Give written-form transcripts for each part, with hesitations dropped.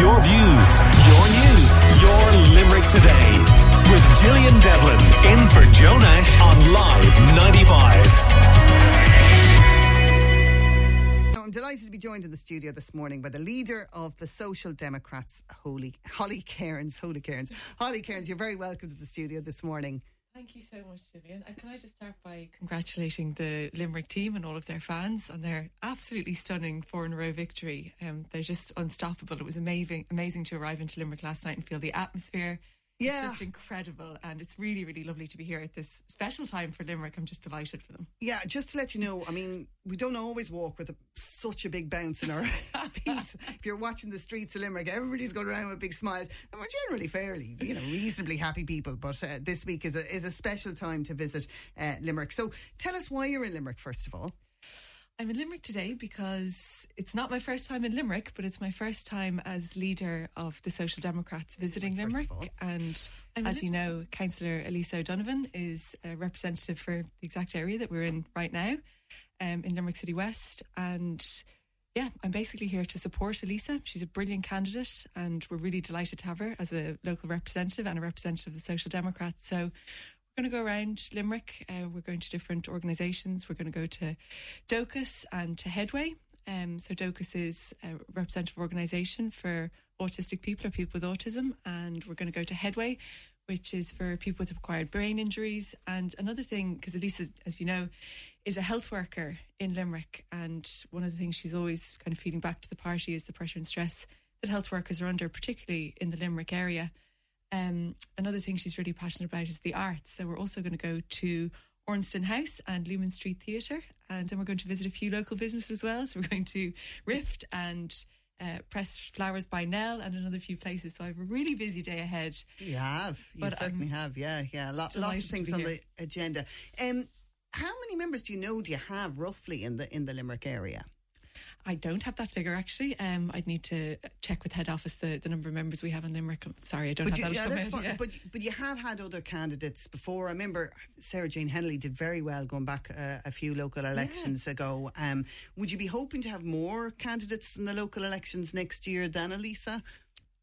Your views, your news, your Limerick Today. With Gillian Devlin, in for Joe Nash on Live 95. Now, I'm delighted to be joined in the studio this morning by the leader of the Social Democrats, Holly Cairns. Holly Cairns, you're very welcome to the studio this morning. Thank you so much, Gillian. And can I just start by congratulating the Limerick team and all of their fans on their absolutely stunning 4-in-a-row victory. They're just unstoppable. It was amazing to arrive into Limerick last night and feel the atmosphere. Yeah. It's just incredible, and it's really, really lovely to be here at this special time for Limerick. I'm just delighted for them. Yeah, just to let you know, I mean, we don't always walk with such a big bounce in our piece. If you're watching the streets of Limerick, everybody's going around with big smiles, and we're generally fairly, reasonably happy people, but this week is a special time to visit Limerick. So tell us why you're in Limerick, first of all. I'm in Limerick today because it's not my first time in Limerick, but it's my first time as leader of the Social Democrats visiting Limerick. And as you know, Councillor Elisa O'Donovan is a representative for the exact area that we're in right now, in Limerick City West. And yeah, I'm basically here to support Elisa. She's a brilliant candidate and we're really delighted to have her as a local representative and a representative of the Social Democrats. So we're going to go around Limerick, we're going to different organisations, we're going to go to DOCUS and to Headway. So DOCUS is a representative organisation for autistic people or people with autism, and we're going to go to Headway, which is for people with acquired brain injuries. And another thing, because Elisa, as you know, is a health worker in Limerick, and one of the things she's always kind of feeding back to the party is the pressure and stress that health workers are under, particularly in the Limerick area. Another thing she's really passionate about is the arts. So we're also going to go to Ornston House and Lumen Street Theatre. And then we're going to visit a few local businesses as well. So we're going to Rift and Press Flowers by Nell and another few places. So I have a really busy day ahead. You have. You certainly have. Yeah. Lots of things on the agenda. How many members do you have roughly in the Limerick area? I don't have that figure, actually. I'd need to check with head office the number of members we have in Limerick. I'm sorry, I don't have that. Yeah. But you have had other candidates before. I remember Sarah-Jane Henley did very well going back a few local elections ago. Would you be hoping to have more candidates in the local elections next year than Elisa?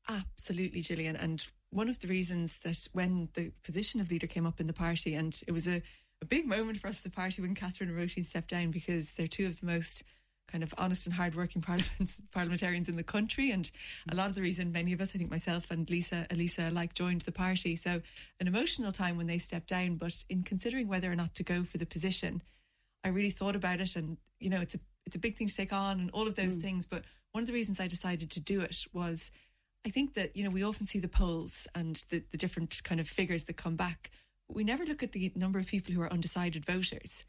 Absolutely, Gillian. And one of the reasons that when the position of leader came up in the party, and it was a big moment for us, the party, when Catherine and Roisin stepped down, because they're two of the most kind of honest and hard-working parliamentarians in the country, and a lot of the reason many of us, I think myself and Elisa alike, joined the party. So an emotional time when they stepped down, but in considering whether or not to go for the position, I really thought about it, and it's a big thing to take on and all of those things, but one of the reasons I decided to do it was I think that we often see the polls and the different kind of figures that come back, but we never look at the number of people who are undecided voters.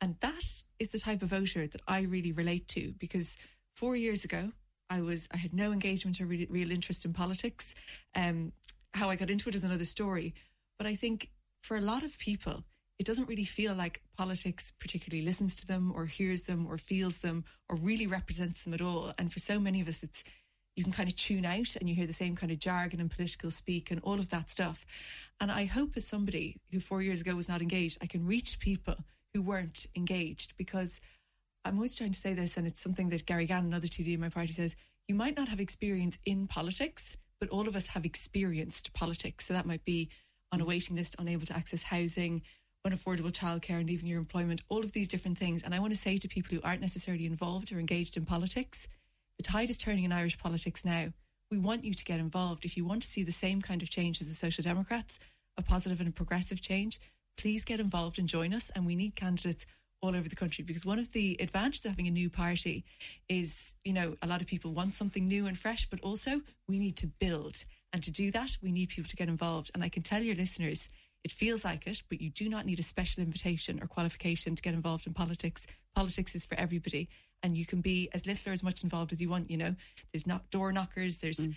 And that is the type of voter that I really relate to, because 4 years ago, I had no engagement or real interest in politics. How I got into it is another story. But I think for a lot of people, it doesn't really feel like politics particularly listens to them or hears them or feels them or really represents them at all. And for so many of us, you can kind of tune out and you hear the same kind of jargon and political speak and all of that stuff. And I hope as somebody who 4 years ago was not engaged, I can reach people who weren't engaged, because I'm always trying to say this, and it's something that Gary Gann, another TD in my party, says, you might not have experience in politics, but all of us have experienced politics. So that might be on a waiting list, unable to access housing, unaffordable childcare and leaving your employment, all of these different things. And I want to say to people who aren't necessarily involved or engaged in politics, the tide is turning in Irish politics now. We want you to get involved. If you want to see the same kind of change as the Social Democrats, a positive and a progressive change, please get involved and join us. And we need candidates all over the country, because one of the advantages of having a new party is, a lot of people want something new and fresh, but also we need to build. And to do that, we need people to get involved. And I can tell your listeners, it feels like it, but you do not need a special invitation or qualification to get involved in politics. Politics is for everybody. And you can be as little or as much involved as you want, There's not door knockers, there's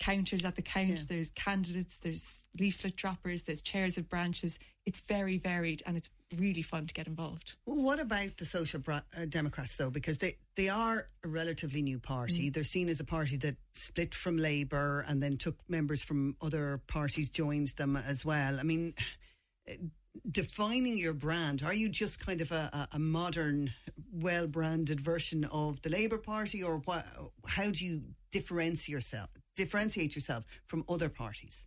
counters at the count, there's candidates, there's leaflet droppers, there's chairs of branches. It's very varied and it's really fun to get involved. Well, what about the Social Democrats, though? Because they are a relatively new party. Mm. They're seen as a party that split from Labour and then took members from other parties, joined them as well. I mean, defining your brand, are you just kind of a modern, well-branded version of the Labour Party, or how do you differentiate yourself? differentiate yourself from other parties?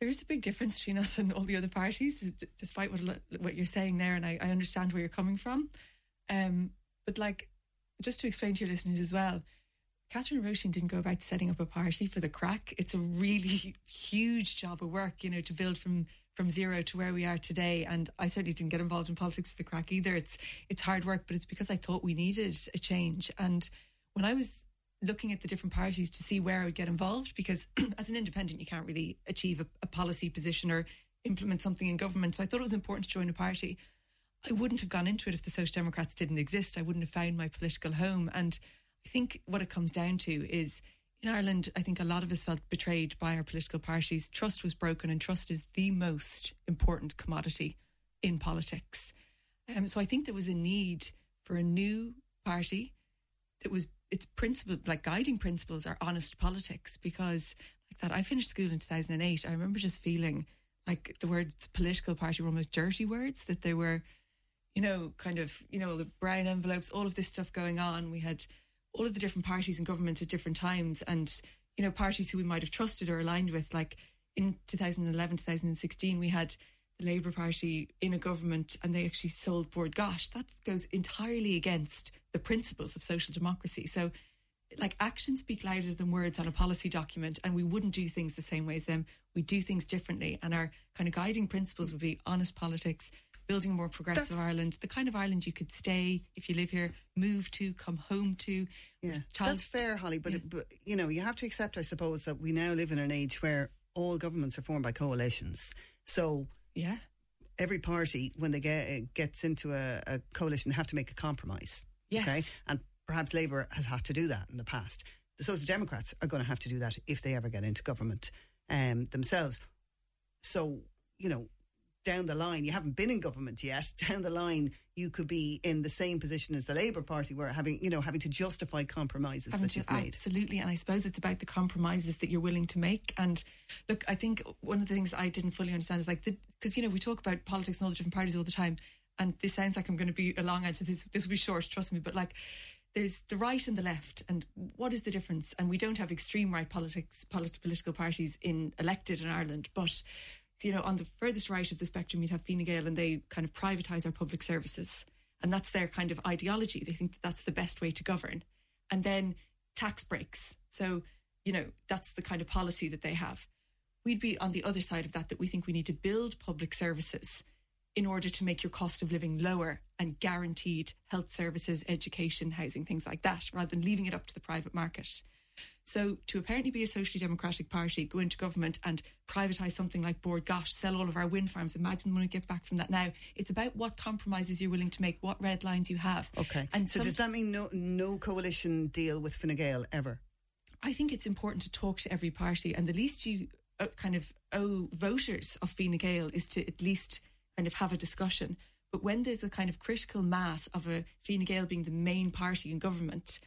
There is a big difference between us and all the other parties, despite what you're saying there, and I understand where you're coming from. But like, just to explain to your listeners as well, Catherine Roisin didn't go about setting up a party for the crack. It's a really huge job of work, you know, to build from zero to where we are today. And I certainly didn't get involved in politics for the crack either. It's hard work, but it's because I thought we needed a change. And when I was looking at the different parties to see where I would get involved, because as an independent, you can't really achieve a policy position or implement something in government. So I thought it was important to join a party. I wouldn't have gone into it if the Social Democrats didn't exist. I wouldn't have found my political home. And I think what it comes down to is, in Ireland, I think a lot of us felt betrayed by our political parties. Trust was broken, and trust is the most important commodity in politics. So I think there was a need for a new party that was, its principle, like guiding principles are honest politics, because like that, I finished school in 2008. I remember just feeling like the words political party were almost dirty words, that they were, you know, kind of, you know, the brown envelopes, all of this stuff going on. We had all of the different parties in government at different times, and, you know, parties who we might have trusted or aligned with. Like in 2011, 2016, we had the Labour Party in a government and they actually sold Bord Gáis. That goes entirely against the principles of social democracy. So, like, actions speak louder than words on a policy document, and we wouldn't do things the same way as them. We do things differently, and our kind of guiding principles would be honest politics, building a more progressive Ireland, the kind of Ireland you could stay if you live here, move to, come home to. Yeah, that's fair, Holly, but, yeah. But, you know, you have to accept, I suppose, that we now live in an age where all governments are formed by coalitions. So, yeah, every party, when they gets into a coalition, have to make a compromise. Yes. Okay? And perhaps Labour has had to do that in the past. The Social Democrats are going to have to do that if they ever get into government themselves. So, you know, down the line, you haven't been in government yet, down the line you could be in the same position as the Labour Party, where having to justify compromises that you've made. Absolutely, and I suppose it's about the compromises that you're willing to make. And look, I think one of the things I didn't fully understand is, like, because, you know, we talk about politics and all the different parties all the time, and this sounds like I'm going to be a long answer, this will be short, trust me, but like, there's the right and the left, and what is the difference? And we don't have extreme right political parties elected in Ireland, but, you know, on the furthest right of the spectrum, you'd have Fine Gael, and they kind of privatise our public services. And that's their kind of ideology. They think that that's the best way to govern. And then tax breaks. So, you know, that's the kind of policy that they have. We'd be on the other side of that we think we need to build public services in order to make your cost of living lower, and guaranteed health services, education, housing, things like that, rather than leaving it up to the private market. So to apparently be a socially democratic party, go into government and privatise something like Bord Gáis, sell all of our wind farms, imagine the money we get back from that now. It's about what compromises you're willing to make, what red lines you have. Okay. And so does that mean no coalition deal with Fine Gael ever? I think it's important to talk to every party, and the least you kind of owe voters of Fine Gael is to at least kind of have a discussion. But when there's a kind of critical mass of a Fine Gael being the main party in government,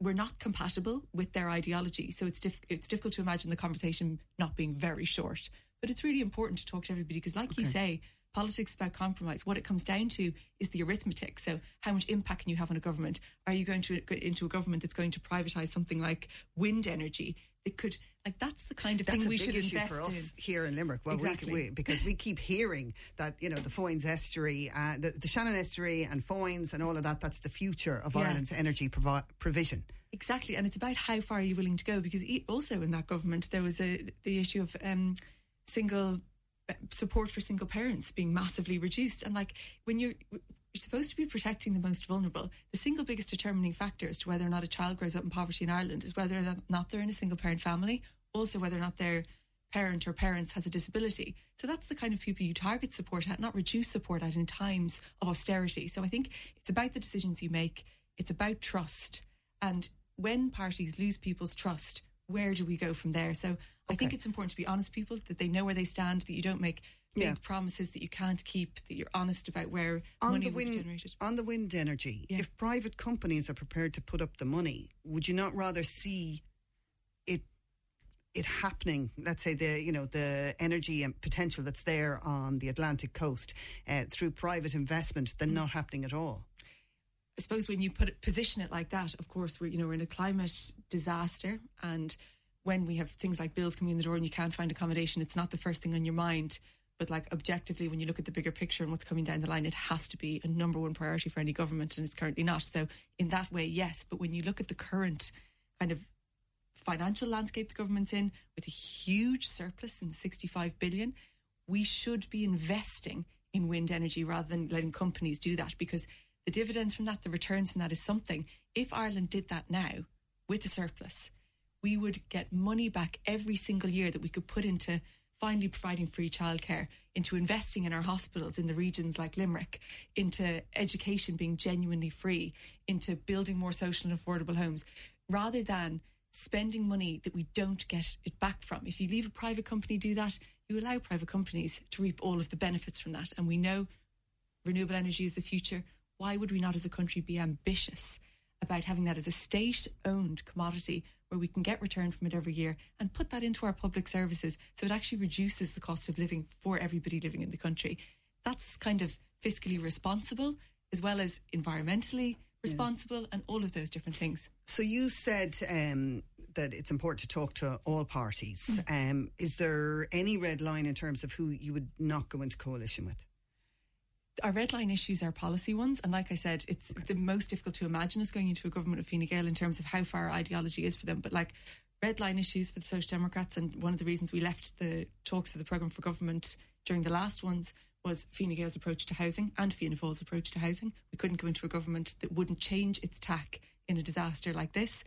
we're not compatible with their ideology. So it's difficult to imagine the conversation not being very short. But it's really important to talk to everybody, because like you say, politics is about compromise. What it comes down to is the arithmetic. So how much impact can you have on a government? Are you going to get into a government that's going to privatise something like wind energy? It could, like, that's the kind of thing we should invest in. That's a big issue for us here in Limerick. Well, exactly. Because we keep hearing that, you know, the Foynes Estuary, the Shannon Estuary and Foynes and all of that, that's the future of Ireland's energy provision. Exactly, and it's about how far you're willing to go, because also in that government there was the issue of support for single parents being massively reduced. And like, when you're supposed to be protecting the most vulnerable. The single biggest determining factor as to whether or not a child grows up in poverty in Ireland is whether or not they're in a single parent family, also whether or not their parent or parents has a disability. So that's the kind of people you target support at, not reduce support at in times of austerity. So I think it's about the decisions you make. It's about trust. And when parties lose people's trust, where do we go from there? So I think it's important to be honest people, that they know where they stand, that you don't make big promises that you can't keep, that you're honest about where money will be generated. On the wind energy, if private companies are prepared to put up the money, would you not rather see it happening? Let's say the energy and potential that's there on the Atlantic coast through private investment than not happening at all. I suppose when you position it like that, of course, we're in a climate disaster, and when we have things like bills coming in the door and you can't find accommodation, it's not the first thing on your mind. But like objectively, when you look at the bigger picture and what's coming down the line, it has to be a number one priority for any government, and it's currently not. So in that way, yes. But when you look at the current kind of financial landscape the government's in, with a huge surplus in 65 billion, we should be investing in wind energy rather than letting companies do that, because the dividends from that, the returns from that is something. If Ireland did that now with a surplus, we would get money back every single year that we could put into finally providing free childcare, into investing in our hospitals in the regions like Limerick, into education being genuinely free, into building more social and affordable homes, rather than spending money that we don't get it back from. If you leave a private company do that, you allow private companies to reap all of the benefits from that. And we know renewable energy is the future. Why would we not as a country be ambitious about having that as a state-owned commodity where we can get return from it every year and put that into our public services so it actually reduces the cost of living for everybody living in the country? That's kind of fiscally responsible as well as environmentally responsible, yeah, and all of those different things. So you said that it's important to talk to all parties. Mm. Is there any red line in terms of who you would not go into coalition with? Our red line issues are policy ones, and like I said, it's the most difficult to imagine us going into a government of Fine Gael in terms of how far our ideology is for them. But like red line issues for the Social Democrats, and one of the reasons we left the talks for the programme for government during the last ones was Fine Gael's approach to housing and Fianna Fáil's approach to housing. We couldn't go into a government that wouldn't change its tack in a disaster like this.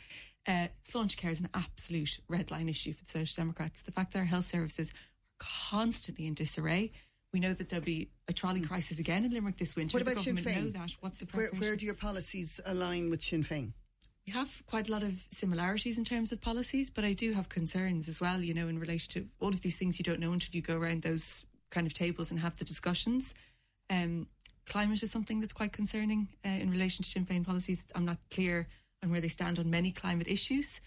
Sláinte care is an absolute red line issue for the Social Democrats. The fact that our health services are constantly in disarray. We know that there'll be a trolley crisis again in Limerick this winter. What about Sinn Féin? Know that. What's the where do your policies align with Sinn Féin? We have quite a lot of similarities in terms of policies, but I do have concerns as well, you know, in relation to all of these things you don't know until you go around those kind of tables and have the discussions. Climate is something that's quite concerning in relation to Sinn Féin policies. I'm not clear on where they stand on many climate issues.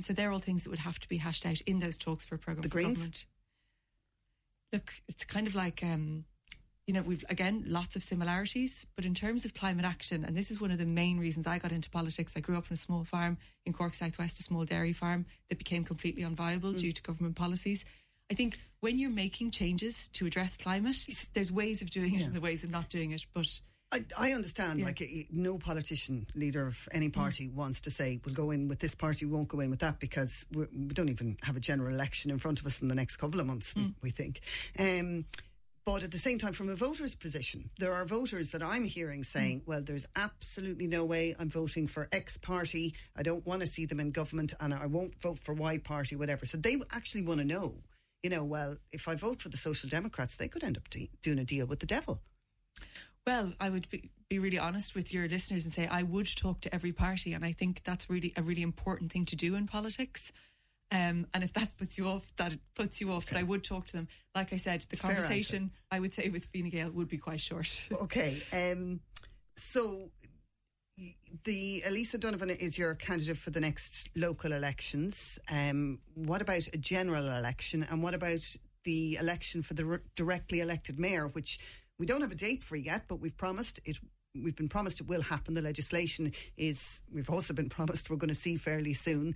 So they're all things that would have to be hashed out in those talks for a programme for Greens. Government. Look, it's kind of like, you know, we've, again, lots of similarities, but in terms of climate action, and this is one of the main reasons I got into politics. I grew up on a small farm in Cork South West, a small dairy farm that became completely unviable due to government policies. I think when you're making changes to address climate, there's ways of doing it and the ways of not doing it, but... I understand, like, no politician, leader of any party wants to say, we'll go in with this party, we won't go in with that, because we don't even have a general election in front of us in the next couple of months, we think. But at the same time, from a voter's position, there are voters that I'm hearing saying, well, there's absolutely no way I'm voting for X party, I don't want to see them in government, and I won't vote for Y party, whatever. So they actually want to know, you know, well, if I vote for the Social Democrats, they could end up doing a deal with the devil. Well, I would be really honest with your listeners and say I would talk to every party, and I think that's really a really important thing to do in politics. And if that puts you off, that puts you off. Okay. But I would talk to them. Like I said, the conversation, I would say, with Fine Gael would be quite short. Okay. So the Elisa O'Donovan is your candidate for the next local elections. What about a general election, and what about the election for the directly elected mayor, which... we don't have a date for it yet, but we've promised it. We've been promised it will happen. The legislation is. We've also been promised we're going to see fairly soon.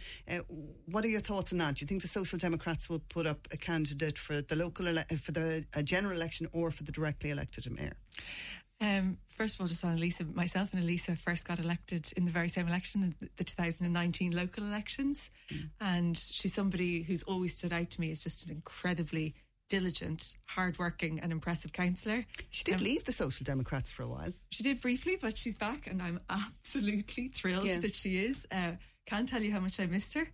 What are your thoughts on that? Do you think the Social Democrats will put up a candidate for the local for the general election or for the directly elected mayor? First of all, just on Elisa, myself and Elisa first got elected in the very same election, the 2019 local elections, and she's somebody who's always stood out to me as just an incredibly diligent, hard-working and impressive councillor. She did leave the Social Democrats for a while. She did briefly, but she's back and I'm absolutely thrilled that she is. Can't tell you how much I missed her.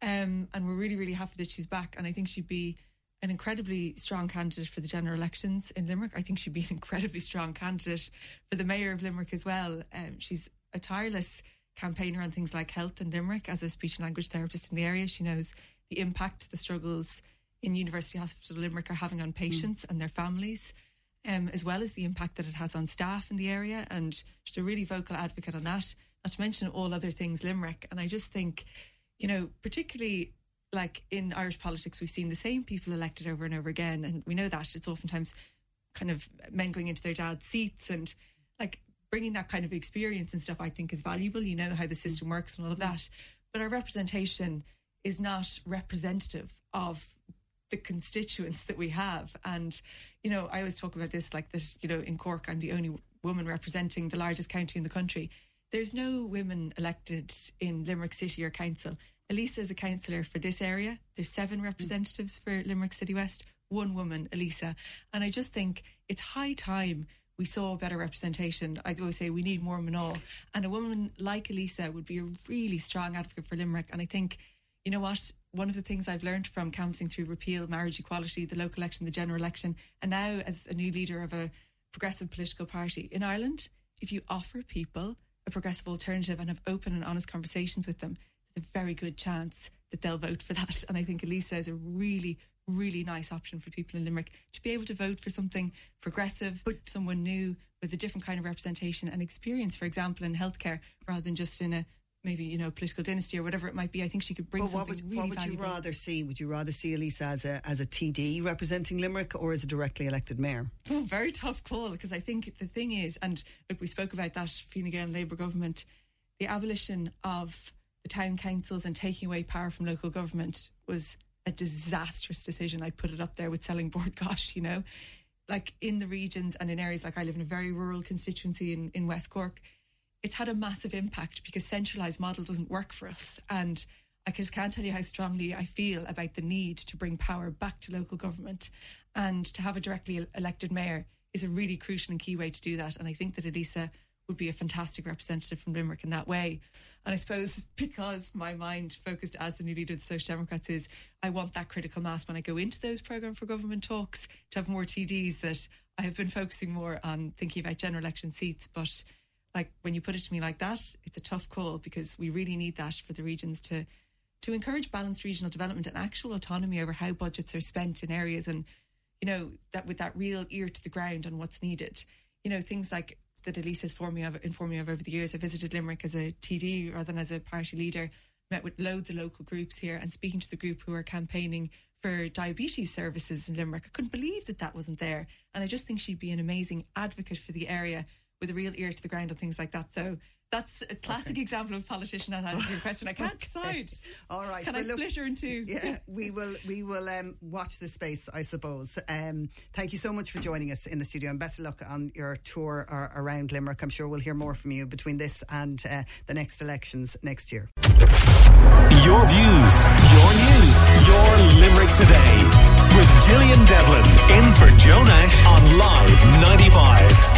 And we're really, really happy that she's back, and I think she'd be an incredibly strong candidate for the general elections in Limerick. I think she'd be an incredibly strong candidate for the Mayor of Limerick as well. She's a tireless campaigner on things like health in Limerick. As a speech and language therapist in the area, she knows the impact, the struggles in University Hospital Limerick are having on patients and their families, as well as the impact that it has on staff in the area. And she's a really vocal advocate on that, not to mention all other things Limerick. And I just think, you know, particularly like in Irish politics, we've seen the same people elected over and over again. And we know that it's oftentimes kind of men going into their dad's seats, and like bringing that kind of experience and stuff I think is valuable. You know how the system works and all of that. But our representation is not representative of the constituents that we have. And, you know, I always talk about this, like this, you know, in Cork, I'm the only woman representing the largest county in the country. There's no women elected in Limerick City or Council. Elisa is a councillor for this area. There's 7 representatives for Limerick City West, 1 woman, Elisa. And I just think it's high time we saw better representation. I always say we need more Manol. And a woman like Elisa would be a really strong advocate for Limerick. And I think, you know what, one of the things I've learned from canvassing through repeal, marriage equality, the local election, the general election, and now as a new leader of a progressive political party in Ireland, if you offer people a progressive alternative and have open and honest conversations with them, there's a very good chance that they'll vote for that. And I think Elisa is a really, really nice option for people in Limerick to be able to vote for something progressive, but someone new with a different kind of representation and experience, for example, in healthcare, rather than just in a maybe, you know, political dynasty or whatever it might be. I think she could bring something really valuable. What would you rather see? Would you rather see Elisa as a TD representing Limerick or as a directly elected mayor? Oh, very tough call, because I think the thing is, and look, we spoke about that Fine Gael and Labour government, the abolition of the town councils and taking away power from local government was a disastrous decision. I'd put it up there with selling Bord Gáis, you know. Like in the regions and in areas, like I live in a very rural constituency in West Cork, it's had a massive impact because centralised model doesn't work for us. And I just can't tell you how strongly I feel about the need to bring power back to local government, and to have a directly elected mayor is a really crucial and key way to do that. And I think that Elisa would be a fantastic representative from Limerick in that way. And I suppose because my mind focused as the new leader of the Social Democrats is, I want that critical mass when I go into those programme for government talks to have more TDs. That I have been focusing more on thinking about general election seats, but like when you put it to me like that, it's a tough call, because we really need that for the regions to encourage balanced regional development and actual autonomy over how budgets are spent in areas, and, you know, that with that real ear to the ground on what's needed. You know, things like that Elisa's informed me of over the years. I visited Limerick as a TD rather than as a party leader, met with loads of local groups here, and speaking to the group who are campaigning for diabetes services in Limerick, I couldn't believe that wasn't there. And I just think she'd be an amazing advocate for the area with a real ear to the ground and things like that. So that's a classic example of a politician as answered your question. I can't decide. All right. Can I split her in two? Yeah, we will watch the space, I suppose. Thank you so much for joining us in the studio, and best of luck on your tour around Limerick. I'm sure we'll hear more from you between this and the next elections next year. Your views, your news, your Limerick Today with Gillian Devlin, in for Joe Nash on Live 95.